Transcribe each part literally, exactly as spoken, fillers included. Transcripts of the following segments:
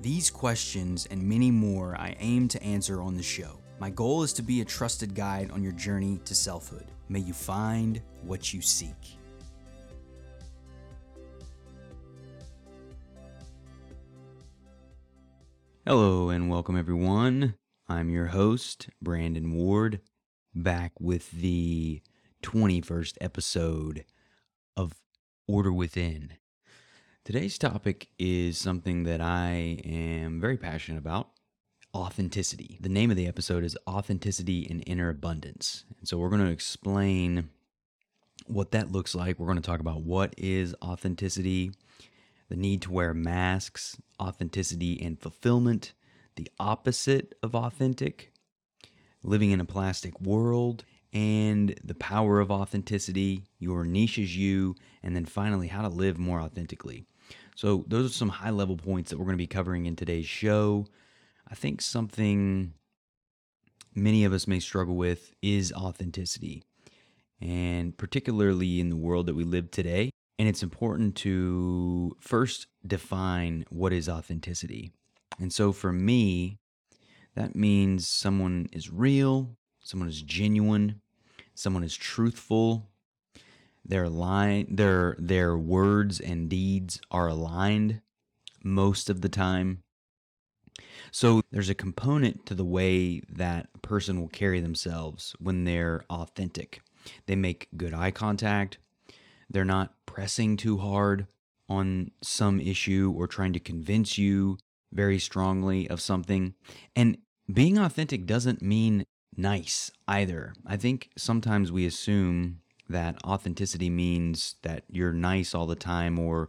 These questions and many more I aim to answer on the show. My goal is to be a trusted guide on your journey to selfhood. May you find what you seek. Hello and welcome everyone. I'm your host, Brandon Ward, back with the twenty-first episode of Order Within. Today's topic is something that I am very passionate about, authenticity. The name of the episode is Authenticity and Inner Abundance. And so we're going to explain what that looks like. We're going to talk about what is authenticity, the need to wear masks, authenticity and fulfillment, the opposite of authentic, living in a plastic world, and the power of authenticity, your niche is you, and then finally how to live more authentically. So those are some high-level points that we're going to be covering in today's show. I think something many of us may struggle with is authenticity, and particularly in the world that we live today. And it's important to first define what is authenticity. And so for me, that means someone is real, someone is genuine, someone is truthful, their line, their their words and deeds are aligned most of the time. So there's a component to the way that a person will carry themselves when they're authentic. They make good eye contact. They're not pressing too hard on some issue or trying to convince you very strongly of something. And being authentic doesn't mean nice either. I think sometimes we assume that authenticity means that you're nice all the time or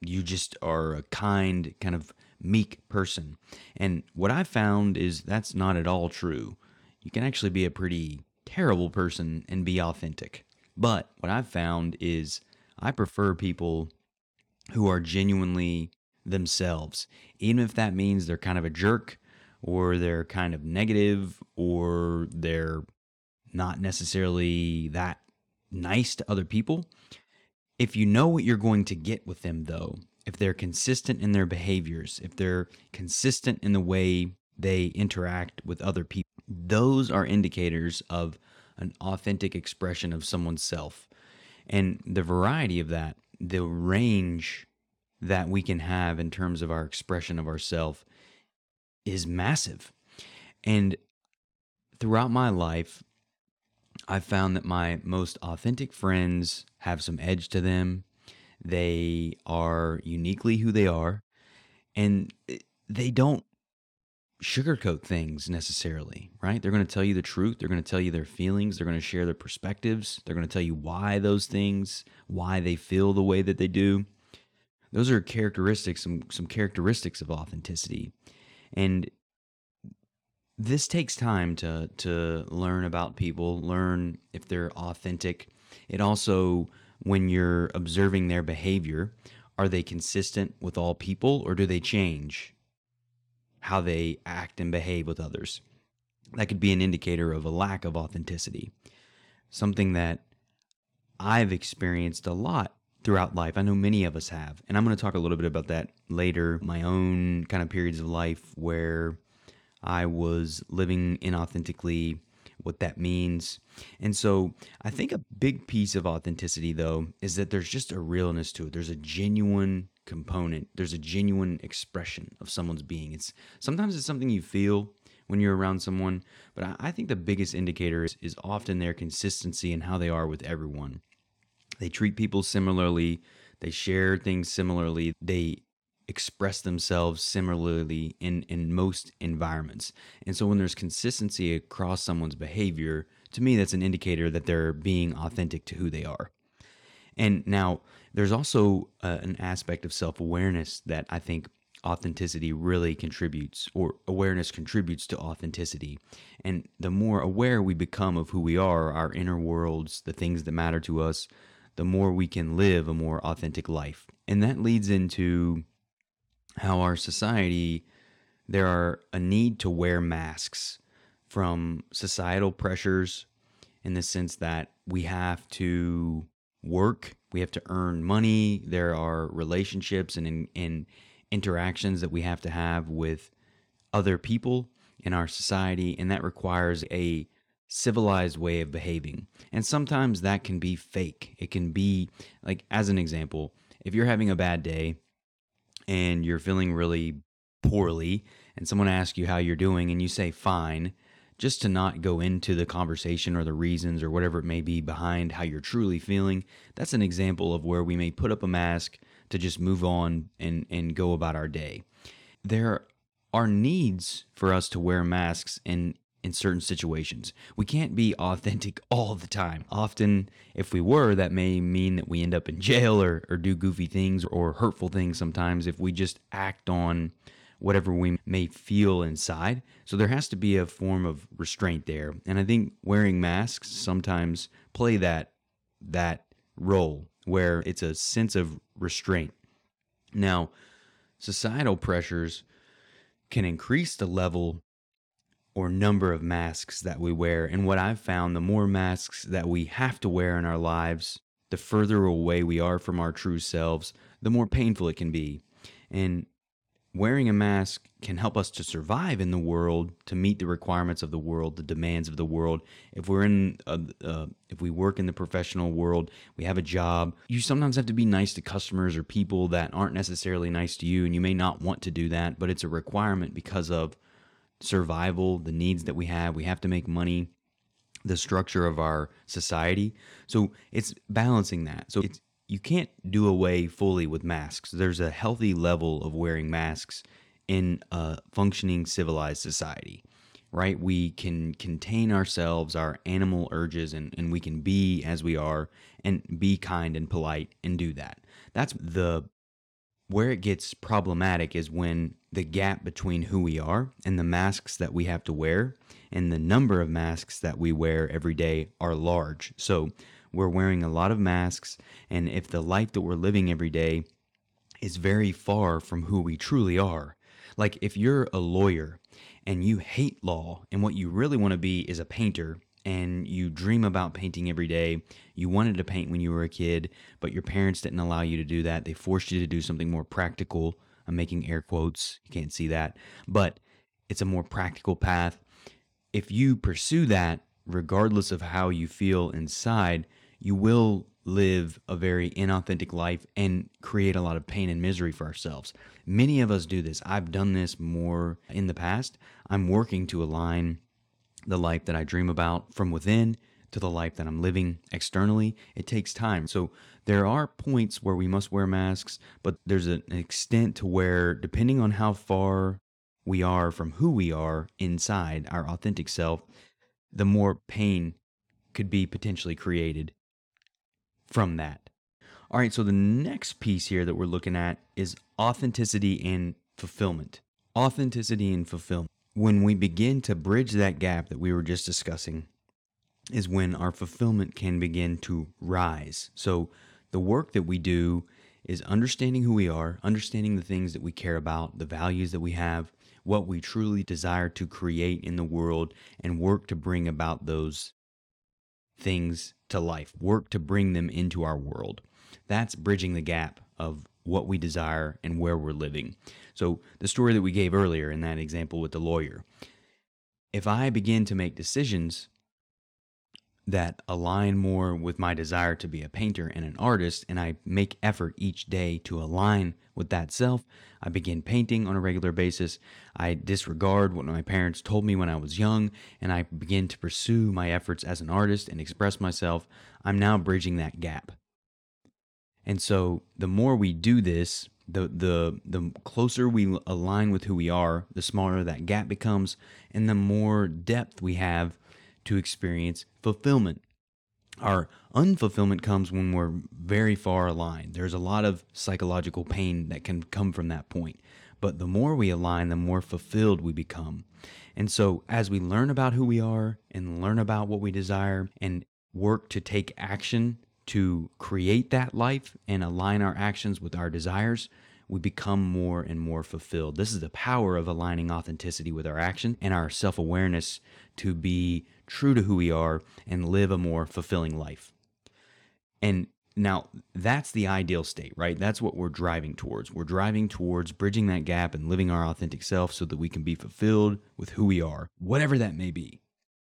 you just are a kind, kind of meek person. And what I found is that's not at all true. You can actually be a pretty terrible person and be authentic. But what I've found is I prefer people who are genuinely themselves, even if that means they're kind of a jerk or they're kind of negative or they're not necessarily that nice to other people. If you know what you're going to get with them, though, if they're consistent in their behaviors, if they're consistent in the way they interact with other people, those are indicators of an authentic expression of someone's self. And the variety of that, the range that we can have in terms of our expression of ourself is massive. And throughout my life, I've found that my most authentic friends have some edge to them. They are uniquely who they are, and they don't sugarcoat things necessarily, right? They're going to tell you the truth. They're going to tell you their feelings. They're going to share their perspectives. They're going to tell you why those things, why they feel the way that they do. Those are characteristics, some, some characteristics of authenticity. And this takes time to, to learn about people, learn if they're authentic. It also, when you're observing their behavior, are they consistent with all people or do they change how they act and behave with others? That could be an indicator of a lack of authenticity. Something that I've experienced a lot throughout life. I know many of us have. And I'm going to talk a little bit about that later. My own kind of periods of life where I was living inauthentically, what that means. And so I think a big piece of authenticity, though, is that there's just a realness to it. There's a genuine component. There's a genuine expression of someone's being. It's sometimes it's something you feel when you're around someone, but I, I think the biggest indicator is, is often their consistency and how they are with everyone. They treat people similarly. They share things similarly. They express themselves similarly in, in most environments. And so when there's consistency across someone's behavior, to me, that's an indicator that they're being authentic to who they are. And now there's also uh, an aspect of self-awareness that I think authenticity really contributes, or awareness contributes to authenticity. And the more aware we become of who we are, our inner worlds, the things that matter to us, the more we can live a more authentic life. And that leads into how our society, there are a need to wear masks from societal pressures, in the sense that we have to work, we have to earn money, there are relationships and in, in interactions that we have to have with other people in our society, and that requires a civilized way of behaving. And sometimes that can be fake. It can be, like, as an example, if you're having a bad day and you're feeling really poorly and someone asks you how you're doing and you say fine, just to not go into the conversation or the reasons or whatever it may be behind how you're truly feeling, that's an example of where we may put up a mask to just move on and, and go about our day. There are needs for us to wear masks in, in certain situations. We can't be authentic all the time. Often, if we were, that may mean that we end up in jail or, or do goofy things or hurtful things sometimes if we just act on whatever we may feel inside. So there has to be a form of restraint there. And I think wearing masks sometimes play that that role where it's a sense of restraint. Now, societal pressures can increase the level or number of masks that we wear. And what I've found, the more masks that we have to wear in our lives, the further away we are from our true selves, the more painful it can be. And wearing a mask can help us to survive in the world, to meet the requirements of the world, the demands of the world. If we're in, a, uh, if we work in the professional world, we have a job, you sometimes have to be nice to customers or people that aren't necessarily nice to you, and you may not want to do that, but it's a requirement because of survival, the needs that we have. We have to make money, the structure of our society. So it's balancing that. So it's You can't do away fully with masks. There's a healthy level of wearing masks in a functioning civilized society, right? We can contain ourselves, our animal urges, and, and we can be as we are and be kind and polite and do that. That's the where it gets problematic is when the gap between who we are and the masks that we have to wear and the number of masks that we wear every day are large. So we're wearing a lot of masks, and if the life that we're living every day is very far from who we truly are, like if you're a lawyer and you hate law and what you really want to be is a painter and you dream about painting every day, you wanted to paint when you were a kid, but your parents didn't allow you to do that. They forced you to do something more practical. I'm making air quotes. You can't see that, but it's a more practical path. If you pursue that, regardless of how you feel inside, you will live a very inauthentic life and create a lot of pain and misery for ourselves. Many of us do this. I've done this more in the past. I'm working to align the life that I dream about from within to the life that I'm living externally. It takes time. So there are points where we must wear masks, but there's an extent to where, depending on how far we are from who we are inside our authentic self, the more pain could be potentially created from that. All right, so the next piece here that we're looking at is authenticity and fulfillment. Authenticity and fulfillment. When we begin to bridge that gap that we were just discussing is when our fulfillment can begin to rise. So the work that we do is understanding who we are, understanding the things that we care about, the values that we have, what we truly desire to create in the world, and work to bring about those things to life, work to bring them into our world. That's bridging the gap of what we desire and where we're living. So the story that we gave earlier in that example with the lawyer, if I begin to make decisions that align more with my desire to be a painter and an artist, and I make effort each day to align with that self, I begin painting on a regular basis, I disregard what my parents told me when I was young, and I begin to pursue my efforts as an artist and express myself, I'm now bridging that gap. And so the more we do this, the the the closer we align with who we are, the smaller that gap becomes, and the more depth we have to experience fulfillment. Our unfulfillment comes when we're very far aligned. There's a lot of psychological pain that can come from that point. but the more we align, the more fulfilled we become. And so as we learn about who we are and learn about what we desire and work to take action to create that life and align our actions with our desires, we become more and more fulfilled. This is the power of aligning authenticity with our action and our self-awareness to be true to who we are and live a more fulfilling life. And now that's the ideal state, right? That's what we're driving towards. We're driving towards bridging that gap and living our authentic self so that we can be fulfilled with who we are, whatever that may be.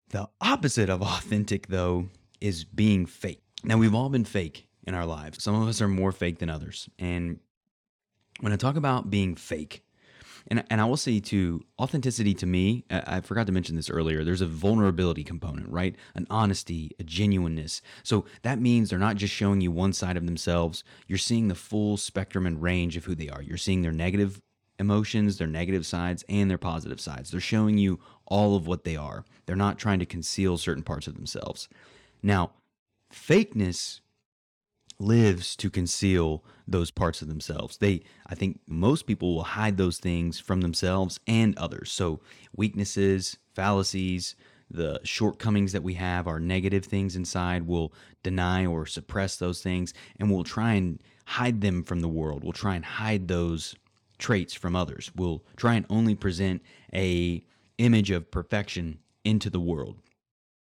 The opposite of authentic, though, is being fake. Now, we've all been fake in our lives. Some of us are more fake than others. And when I talk about being fake, and, and I will say too, authenticity to me, I, I forgot to mention this earlier, there's a vulnerability component, right? An honesty, a genuineness. So that means they're not just showing you one side of themselves. You're seeing the full spectrum and range of who they are. You're seeing their negative emotions, their negative sides, and their positive sides. They're showing you all of what they are. They're not trying to conceal certain parts of themselves. Now, fakeness lives to conceal those parts of themselves. They, I think most people will hide those things from themselves and others. So weaknesses, fallacies, the shortcomings that we have, our negative things inside, we'll deny or suppress those things, and we'll try and hide them from the world. We'll try and hide those traits from others. We'll try and only present a image of perfection into the world.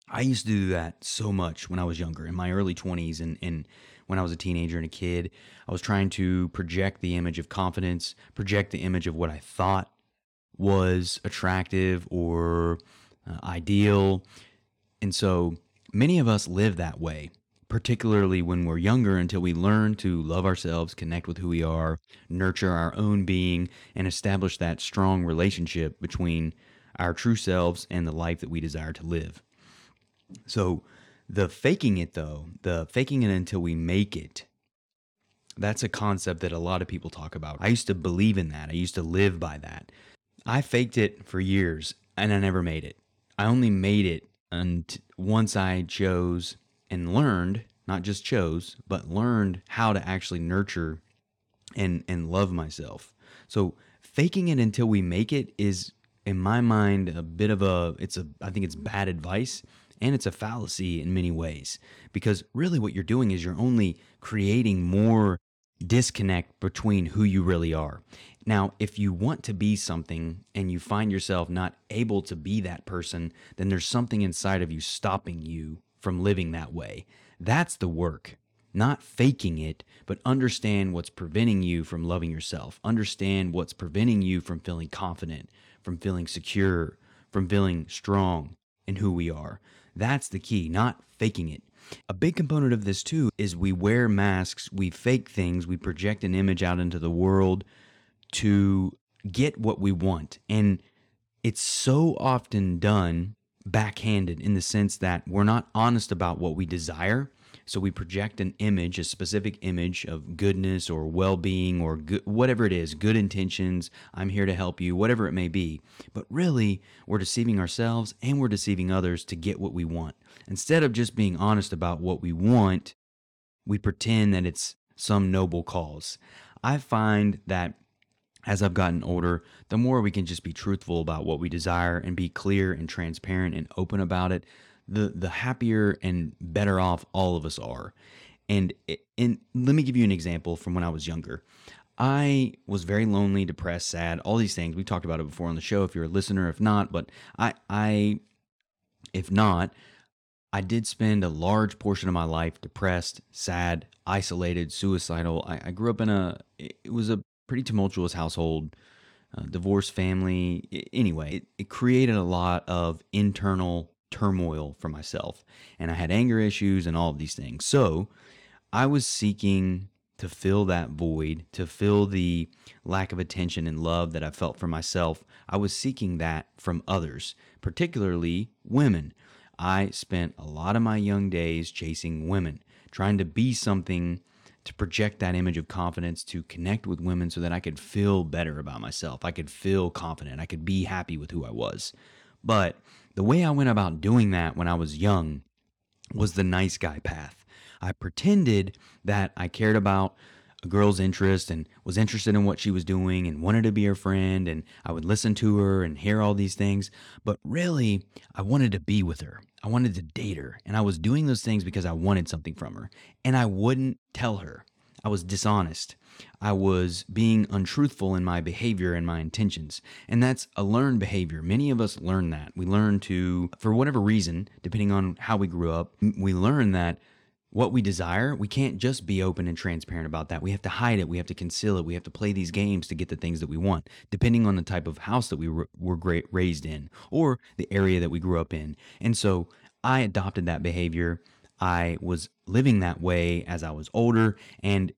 I used to do that so much when I was younger, in my early twenties, and, and when I was a teenager and a kid. I was trying to project the image of confidence, project the image of what I thought was attractive or uh, ideal. And so many of us live that way, particularly when we're younger, until we learn to love ourselves, connect with who we are, nurture our own being, and establish that strong relationship between our true selves and the life that we desire to live. So the faking it though, the faking it until we make it, that's a concept that a lot of people talk about. I used to believe in that. I used to live by that. I faked it for years and I never made it. I only made it and once I chose and learned, not just chose, but learned how to actually nurture and, and love myself. So faking it until we make it is, in my mind, a bit of a, it's a, I think it's bad advice. And it's a fallacy in many ways, because really what you're doing is you're only creating more disconnect between who you really are. Now, if you want to be something and you find yourself not able to be that person, then there's something inside of you stopping you from living that way. That's the work, not faking it, but understand what's preventing you from loving yourself. Understand what's preventing you from feeling confident, from feeling secure, from feeling strong in who we are. That's the key, not faking it. A big component of this too is we wear masks, we fake things, we project an image out into the world to get what we want. And it's so often done backhanded in the sense that we're not honest about what we desire. So we project an image, a specific image of goodness or well-being or good, whatever it is, good intentions, I'm here to help you, whatever it may be. But really, we're deceiving ourselves and we're deceiving others to get what we want. Instead of just being honest about what we want, we pretend that it's some noble cause. I find that as I've gotten older, the more we can just be truthful about what we desire and be clear and transparent and open about it, the the happier and better off all of us are. And, and let me give you an example from when I was younger. I was very lonely, depressed, sad, all these things. We've talked about it before on the show if you're a listener, if not, but I, I if not, I did spend a large portion of my life depressed, sad, isolated, suicidal. I, I grew up in a, it was a pretty tumultuous household, uh, divorced family. Anyway, it, it created a lot of internal turmoil for myself, and I had anger issues and all of these things. So I was seeking to fill that void, to fill the lack of attention and love that I felt for myself. I was seeking that from others, particularly women. I spent a lot of my young days chasing women, trying to be something, to project that image of confidence, to connect with women so that I could feel better about myself. I could feel confident. I could be happy with who I was. But the way I went about doing that when I was young was the nice guy path. I pretended that I cared about a girl's interest and was interested in what she was doing and wanted to be her friend, and I would listen to her and hear all these things. But really, I wanted to be with her. I wanted to date her. And I was doing those things because I wanted something from her. And I wouldn't tell her. I was dishonest. I was being untruthful in my behavior and my intentions. And that's a learned behavior. Many of us learn that. We learn to, for whatever reason, depending on how we grew up, we learn that what we desire, we can't just be open and transparent about that. We have to hide it. We have to conceal it. We have to play these games to get the things that we want, depending on the type of house that we were, were great, raised in, or the area that we grew up in. And so I adopted that behavior. I was living that way as I was older, and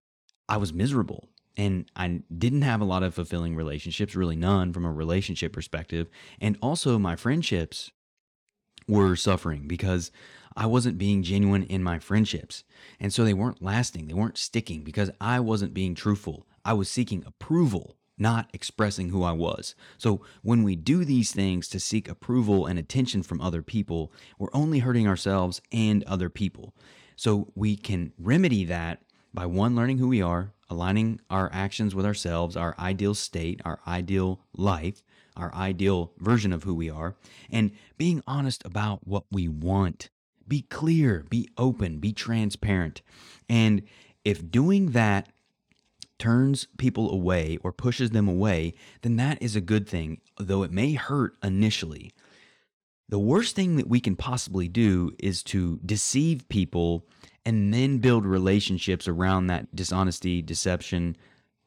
I was miserable, and I didn't have a lot of fulfilling relationships, really none from a relationship perspective. And also my friendships were suffering because I wasn't being genuine in my friendships. And so they weren't lasting. They weren't sticking because I wasn't being truthful. I was seeking approval, not expressing who I was. So when we do these things to seek approval and attention from other people, we're only hurting ourselves and other people. So we can remedy that by one, learning who we are, aligning our actions with ourselves, our ideal state, our ideal life, our ideal version of who we are, and being honest about what we want. Be clear, be open, be transparent. And if doing that turns people away or pushes them away, then that is a good thing, though it may hurt initially. The worst thing that we can possibly do is to deceive people and then build relationships around that dishonesty, deception,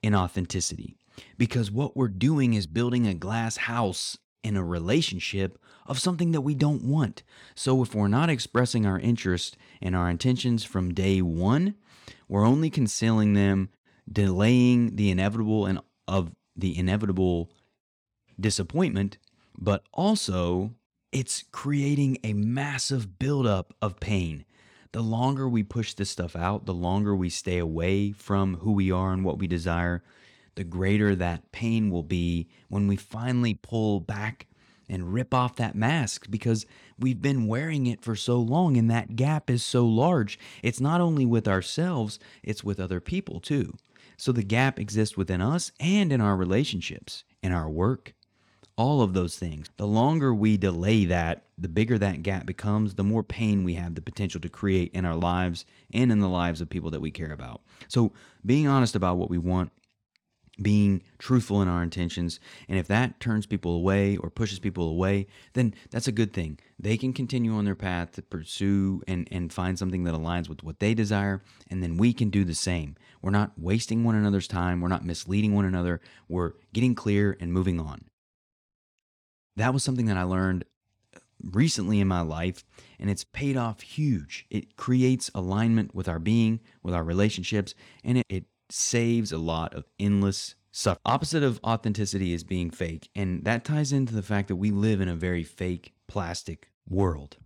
inauthenticity. Because what we're doing is building a glass house in a relationship of something that we don't want. So if we're not expressing our interest and our intentions from day one, we're only concealing them, delaying the inevitable and of the inevitable disappointment, but also it's creating a massive buildup of pain. The longer we push this stuff out, the longer we stay away from who we are and what we desire, the greater that pain will be when we finally pull back and rip off that mask, because we've been wearing it for so long and that gap is so large. It's not only with ourselves, it's with other people too. So the gap exists within us and in our relationships, in our work, all of those things. The longer we delay that, the bigger that gap becomes, the more pain we have the potential to create in our lives and in the lives of people that we care about. So being honest about what we want, being truthful in our intentions, and if that turns people away or pushes people away, then that's a good thing. They can continue on their path to pursue and, and find something that aligns with what they desire, and then we can do the same. We're not wasting one another's time. We're not misleading one another. We're getting clear and moving on. That was something that I learned recently in my life, and it's paid off huge. It creates alignment with our being, with our relationships, and it, it saves a lot of endless suffering. Opposite of authenticity is being fake, and that ties into the fact that we live in a very fake, plastic world.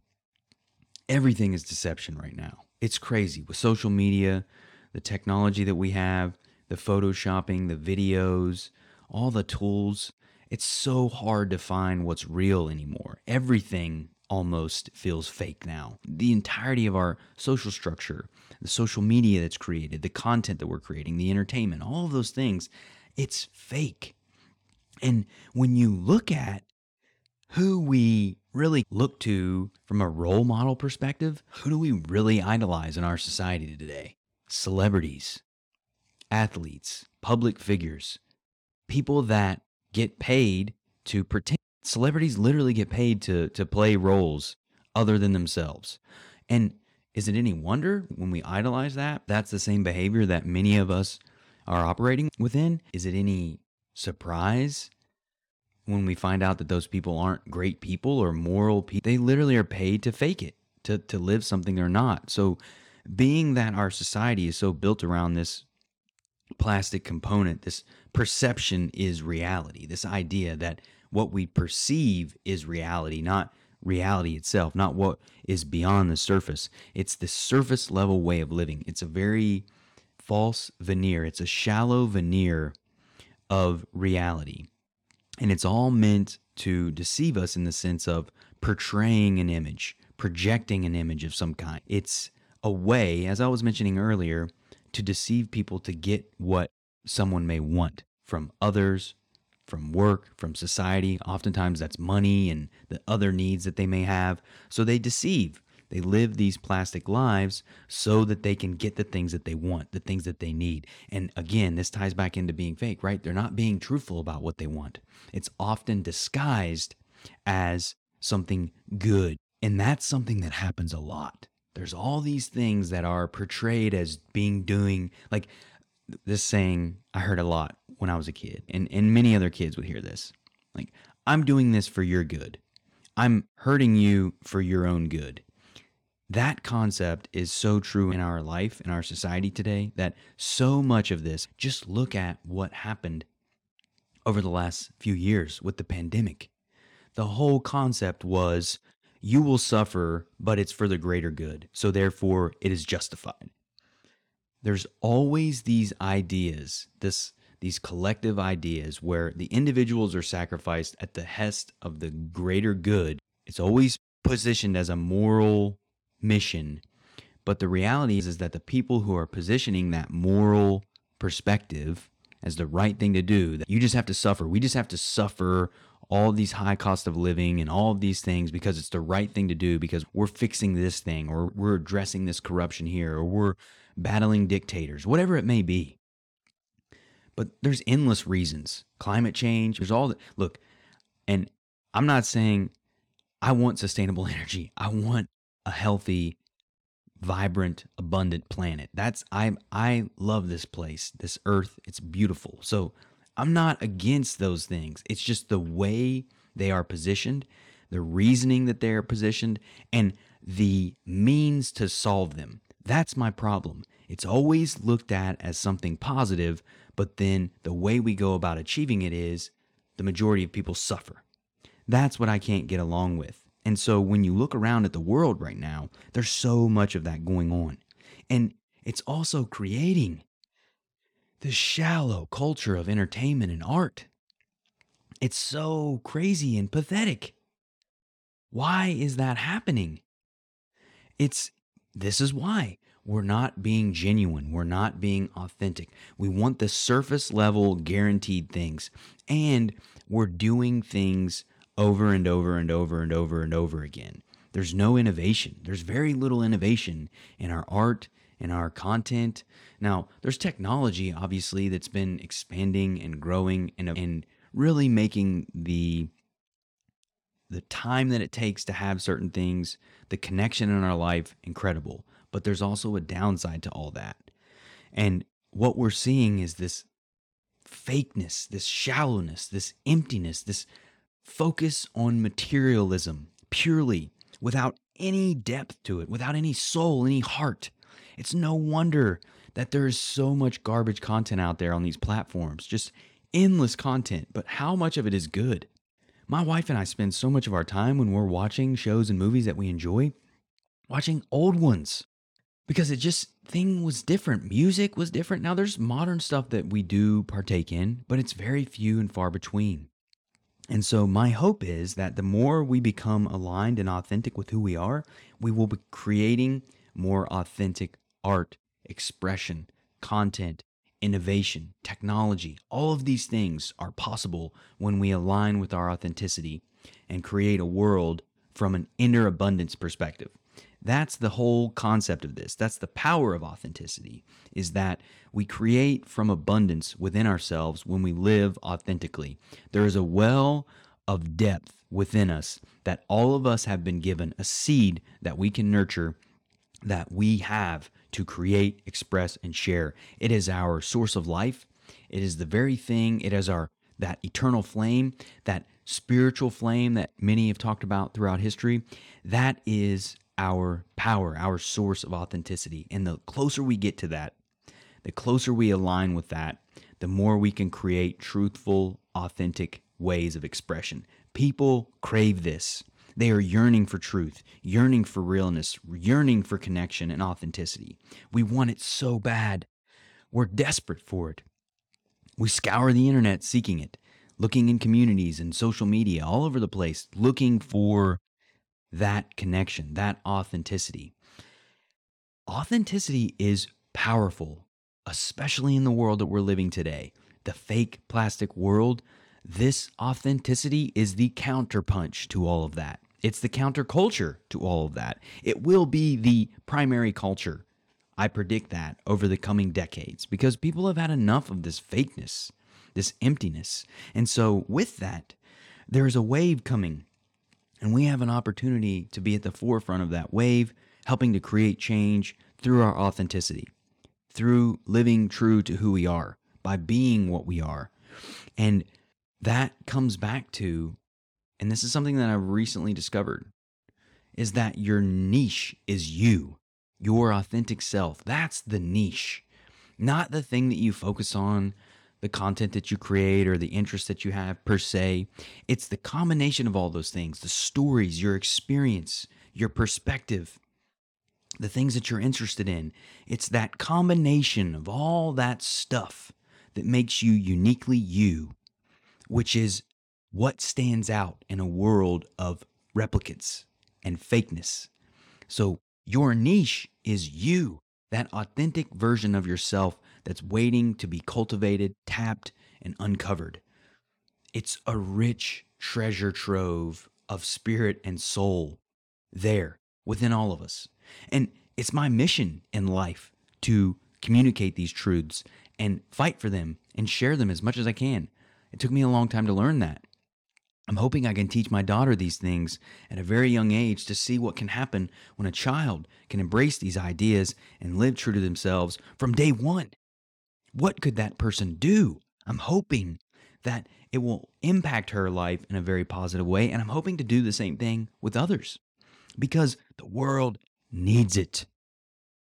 Everything is deception right now. It's crazy. With social media, the technology that we have, the photoshopping, the videos, all the tools, it's so hard to find what's real anymore. Everything almost feels fake now. The entirety of our social structure, the social media that's created, the content that we're creating, the entertainment, all of those things, it's fake. And when you look at who we really look to from a role model perspective, who do we really idolize in our society today? Celebrities, athletes, public figures, people that get paid to pretend. Celebrities literally get paid to to play roles other than themselves. And is it any wonder when we idolize that? That's the same behavior that many of us are operating within. Is it any surprise when we find out that those people aren't great people or moral people? They literally are paid to fake it, to, to live something they're not. So being that our society is so built around this plastic component, this perception is reality, this idea that what we perceive is reality, not reality itself, not what is beyond the surface. It's the surface level way of living. It's a very false veneer. It's a shallow veneer of reality. And it's all meant to deceive us in the sense of portraying an image, projecting an image of some kind. It's a way, as I was mentioning earlier, to deceive people to get what someone may want from others, from work, from society. Oftentimes that's money and the other needs that they may have. So they deceive. They live these plastic lives so that they can get the things that they want, the things that they need. And again, this ties back into being fake, right? They're not being truthful about what they want. It's often disguised as something good. And that's something that happens a lot. There's all these things that are portrayed as being doing, like this saying I heard a lot when I was a kid, and, and many other kids would hear this. Like, I'm doing this for your good. I'm hurting you for your own good. That concept is so true in our life, in our society today, that so much of this, just look at what happened over the last few years with the pandemic. The whole concept was, you will suffer, but it's for the greater good. So therefore, it is justified. There's always these ideas, this these collective ideas where the individuals are sacrificed at the behest of the greater good. It's always positioned as a moral mission. But the reality is, is that the people who are positioning that moral perspective as the right thing to do, that you just have to suffer. We just have to suffer all these high cost of living and all of these things because it's the right thing to do, because we're fixing this thing, or we're addressing this corruption here, or we're battling dictators, whatever it may be. But there's endless reasons. Climate change, there's all that. Look, and I'm not saying I want sustainable energy. I want a healthy, vibrant, abundant planet. That's I I love this place, this earth. It's beautiful. So I'm not against those things. It's just the way they are positioned, the reasoning that they are positioned, and the means to solve them. That's my problem. It's always looked at as something positive, but then the way we go about achieving it is the majority of people suffer. That's what I can't get along with. And so when you look around at the world right now, there's so much of that going on. And it's also creating this shallow culture of entertainment and art. It's so crazy and pathetic. Why is that happening? It's this is why. We're not being genuine. We're not being authentic. We want the surface level guaranteed things. And we're doing things over and over and over and over and over again. There's no innovation. There's very little innovation in our art, in our content. Now, there's technology, obviously, that's been expanding and growing and, and really making the the time that it takes to have certain things, the connection in our life, incredible. But there's also a downside to all that. And what we're seeing is this fakeness, this shallowness, this emptiness, this focus on materialism purely, without any depth to it, without any soul, any heart. It's no wonder that there is so much garbage content out there on these platforms, just endless content. But how much of it is good? My wife and I spend so much of our time when we're watching shows and movies that we enjoy, watching old ones, because it just, thing was different. Music was different. Now there's modern stuff that we do partake in, but it's very few and far between. And so my hope is that the more we become aligned and authentic with who we are, we will be creating more authentic art, expression, content, innovation, technology. All of these things are possible when we align with our authenticity and create a world from an inner abundance perspective. That's the whole concept of this. That's the power of authenticity, is that we create from abundance within ourselves when we live authentically. There is a well of depth within us that all of us have been given, a seed that we can nurture, that we have to create, express, and share. It is our source of life. It is the very thing. It is our that eternal flame, that spiritual flame that many have talked about throughout history. That is our power, our source of authenticity. And the closer we get to that, the closer we align with that, the more we can create truthful, authentic ways of expression. People crave this. They are yearning for truth, yearning for realness, yearning for connection and authenticity. We want it so bad. We're desperate for it. We scour the internet seeking it, looking in communities and social media all over the place, looking for that connection, that authenticity. Authenticity is powerful. especially in the world that we're living today, the fake plastic world. This authenticity is the counterpunch to all of that. It's the counterculture to all of that. It will be the primary culture. I predict that over the coming decades because people have had enough of this fakeness, this emptiness. And so with that, there is a wave coming, and we have an opportunity to be at the forefront of that wave, helping to create change through our authenticity, through living true to who we are, by being what we are. And that comes back to, and this is something that I recently discovered, is that your niche is you, your authentic self. That's the niche, not the thing that you focus on, the content that you create or the interests that you have per se. It's the combination of all those things, the stories, your experience, your perspective, the things that you're interested in. It's that combination of all that stuff that makes you uniquely you, which is what stands out in a world of replicates and fakeness. So your niche is you, that authentic version of yourself that's waiting to be cultivated, tapped, and uncovered. It's a rich treasure trove of spirit and soul there within all of us. And it's my mission in life to communicate these truths and fight for them and share them as much as I can. It took me a long time to learn that. I'm hoping I can teach my daughter these things at a very young age to see what can happen when a child can embrace these ideas and live true to themselves from day one. What could that person do? I'm hoping that it will impact her life in a very positive way, and I'm hoping to do the same thing with others because the world needs it.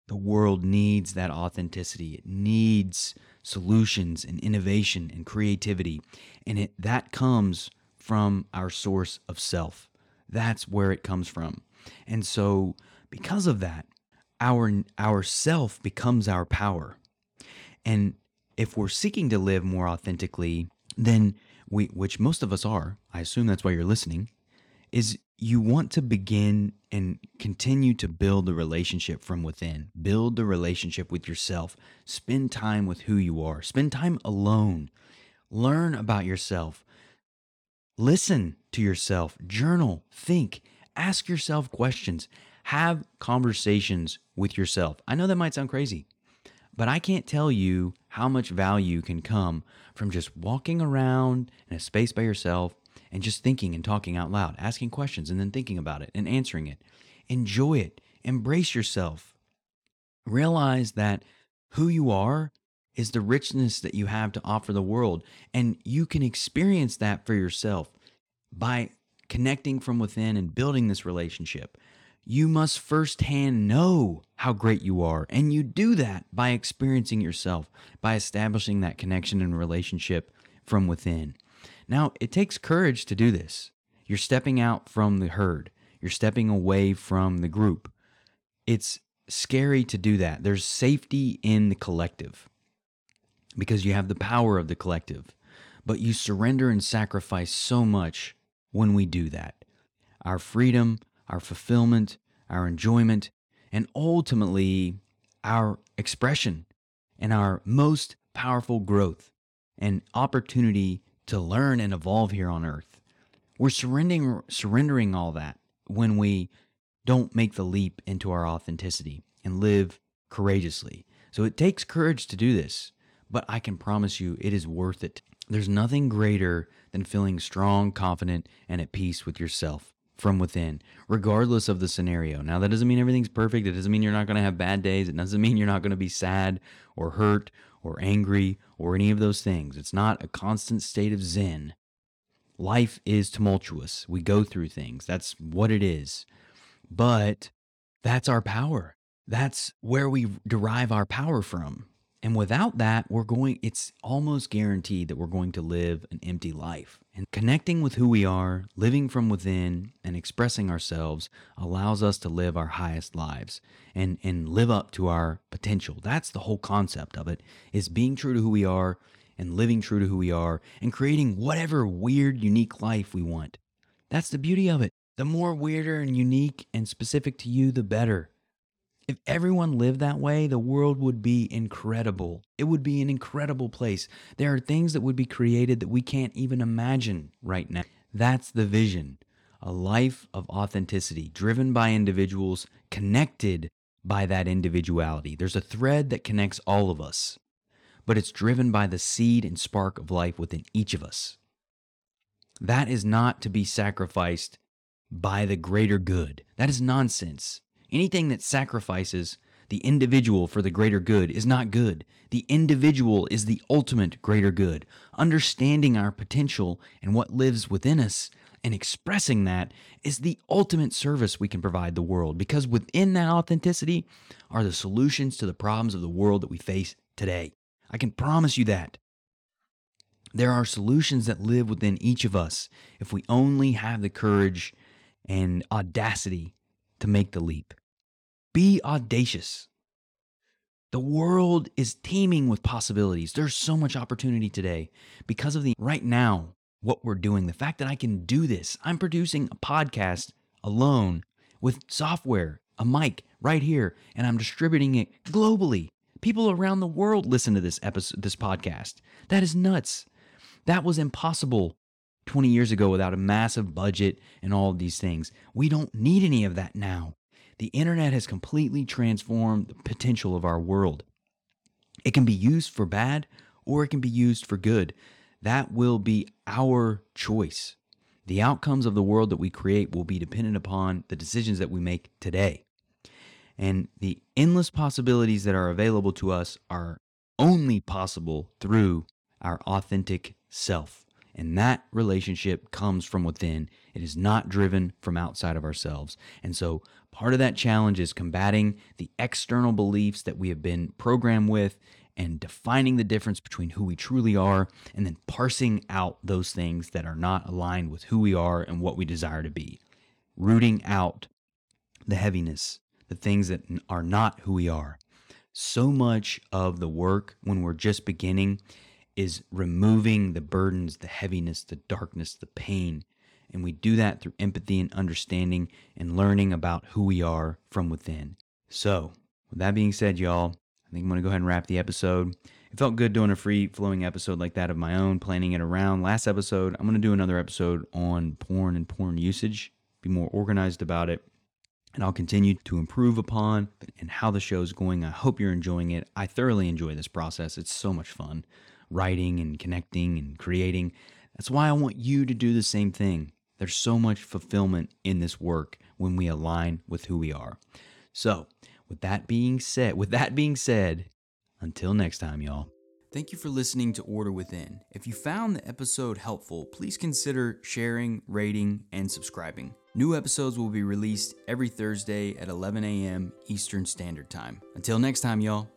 The world needs that authenticity. It needs solutions and innovation and creativity, and it that comes from our source of self. That's where it comes from. And so because of that, our our self becomes our power. And if we're seeking to live more authentically, then we, which most of us are, I assume that's why you're listening, is you want to begin and continue to build the relationship from within. Build the relationship with yourself. Spend time with who you are. Spend time alone. Learn about yourself. Listen to yourself, journal, think, ask yourself questions, have conversations with yourself. I know that might sound crazy, but I can't tell you how much value can come from just walking around in a space by yourself and just thinking and talking out loud, asking questions and then thinking about it and answering it. Enjoy it. Embrace yourself. Realize that who you are is the richness that you have to offer the world. And you can experience that for yourself by connecting from within and building this relationship. You must firsthand know how great you are. And you do that by experiencing yourself, by establishing that connection and relationship from within. Now, it takes courage to do this. You're stepping out from the herd. You're stepping away from the group. It's scary to do that. There's safety in the collective, because you have the power of the collective, but you surrender and sacrifice so much when we do that. Our freedom, our fulfillment, our enjoyment, and ultimately our expression and our most powerful growth and opportunity to learn and evolve here on earth. We're surrendering, surrendering all that when we don't make the leap into our authenticity and live courageously. So it takes courage to do this. But I can promise you it is worth it. There's nothing greater than feeling strong, confident, and at peace with yourself from within, regardless of the scenario. Now, that doesn't mean everything's perfect. It doesn't mean you're not going to have bad days. It doesn't mean you're not going to be sad or hurt or angry or any of those things. It's not a constant state of zen. Life is tumultuous. We go through things. That's what it is. But that's our power. That's where we derive our power from. And without that, we're going, it's almost guaranteed that we're going to live an empty life. And connecting with who we are, living from within, and expressing ourselves allows us to live our highest lives and, and live up to our potential. That's the whole concept of it, is being true to who we are and living true to who we are and creating whatever weird, unique life we want. That's the beauty of it. The more weirder and unique and specific to you, the better. If everyone lived that way, the world would be incredible. It would be an incredible place. There are things that would be created that we can't even imagine right now. That's the vision. A life of authenticity, driven by individuals, connected by that individuality. There's a thread that connects all of us, but it's driven by the seed and spark of life within each of us. That is not to be sacrificed by the greater good. That is nonsense. Anything that sacrifices the individual for the greater good is not good. The individual is the ultimate greater good. Understanding our potential and what lives within us and expressing that is the ultimate service we can provide the world, because within that authenticity are the solutions to the problems of the world that we face today. I can promise you that. There are solutions that live within each of us if we only have the courage and audacity to make the leap. Be audacious. The world is teeming with possibilities. There's so much opportunity today because of the right now, what we're doing. The fact that I can do this. I'm producing a podcast alone with software, a mic right here, and I'm distributing it globally. People around the world listen to this episode, this podcast. That is nuts. That was impossible twenty years ago without a massive budget and all of these things. We don't need any of that now. The internet has completely transformed the potential of our world. It can be used for bad or it can be used for good. That will be our choice. The outcomes of the world that we create will be dependent upon the decisions that we make today. And the endless possibilities that are available to us are only possible through our authentic self. And that relationship comes from within. It is not driven from outside of ourselves. And so part of that challenge is combating the external beliefs that we have been programmed with and defining the difference between who we truly are and then parsing out those things that are not aligned with who we are and what we desire to be. Rooting out the heaviness, the things that are not who we are. So much of the work when we're just beginning is removing the burdens, the heaviness, the darkness, the pain. And we do that through empathy and understanding and learning about who we are from within. So, with that being said, y'all, I think I'm going to go ahead and wrap the episode. It felt good doing a free-flowing episode like that of my own, planning it around. Last episode, I'm going to do another episode on porn and porn usage, be more organized about it. And I'll continue to improve upon and how the show's going. I hope you're enjoying it. I thoroughly enjoy this process. It's so much fun. Writing and connecting and creating. That's why I want you to do the same thing. There's so much fulfillment in this work when we align with who we are. So, with that being said, with that being said, until next time, y'all. Thank you for listening to Order Within. If you found the episode helpful, please consider sharing, rating, and subscribing. New episodes will be released every Thursday at eleven a.m. Eastern Standard Time. Until next time, y'all.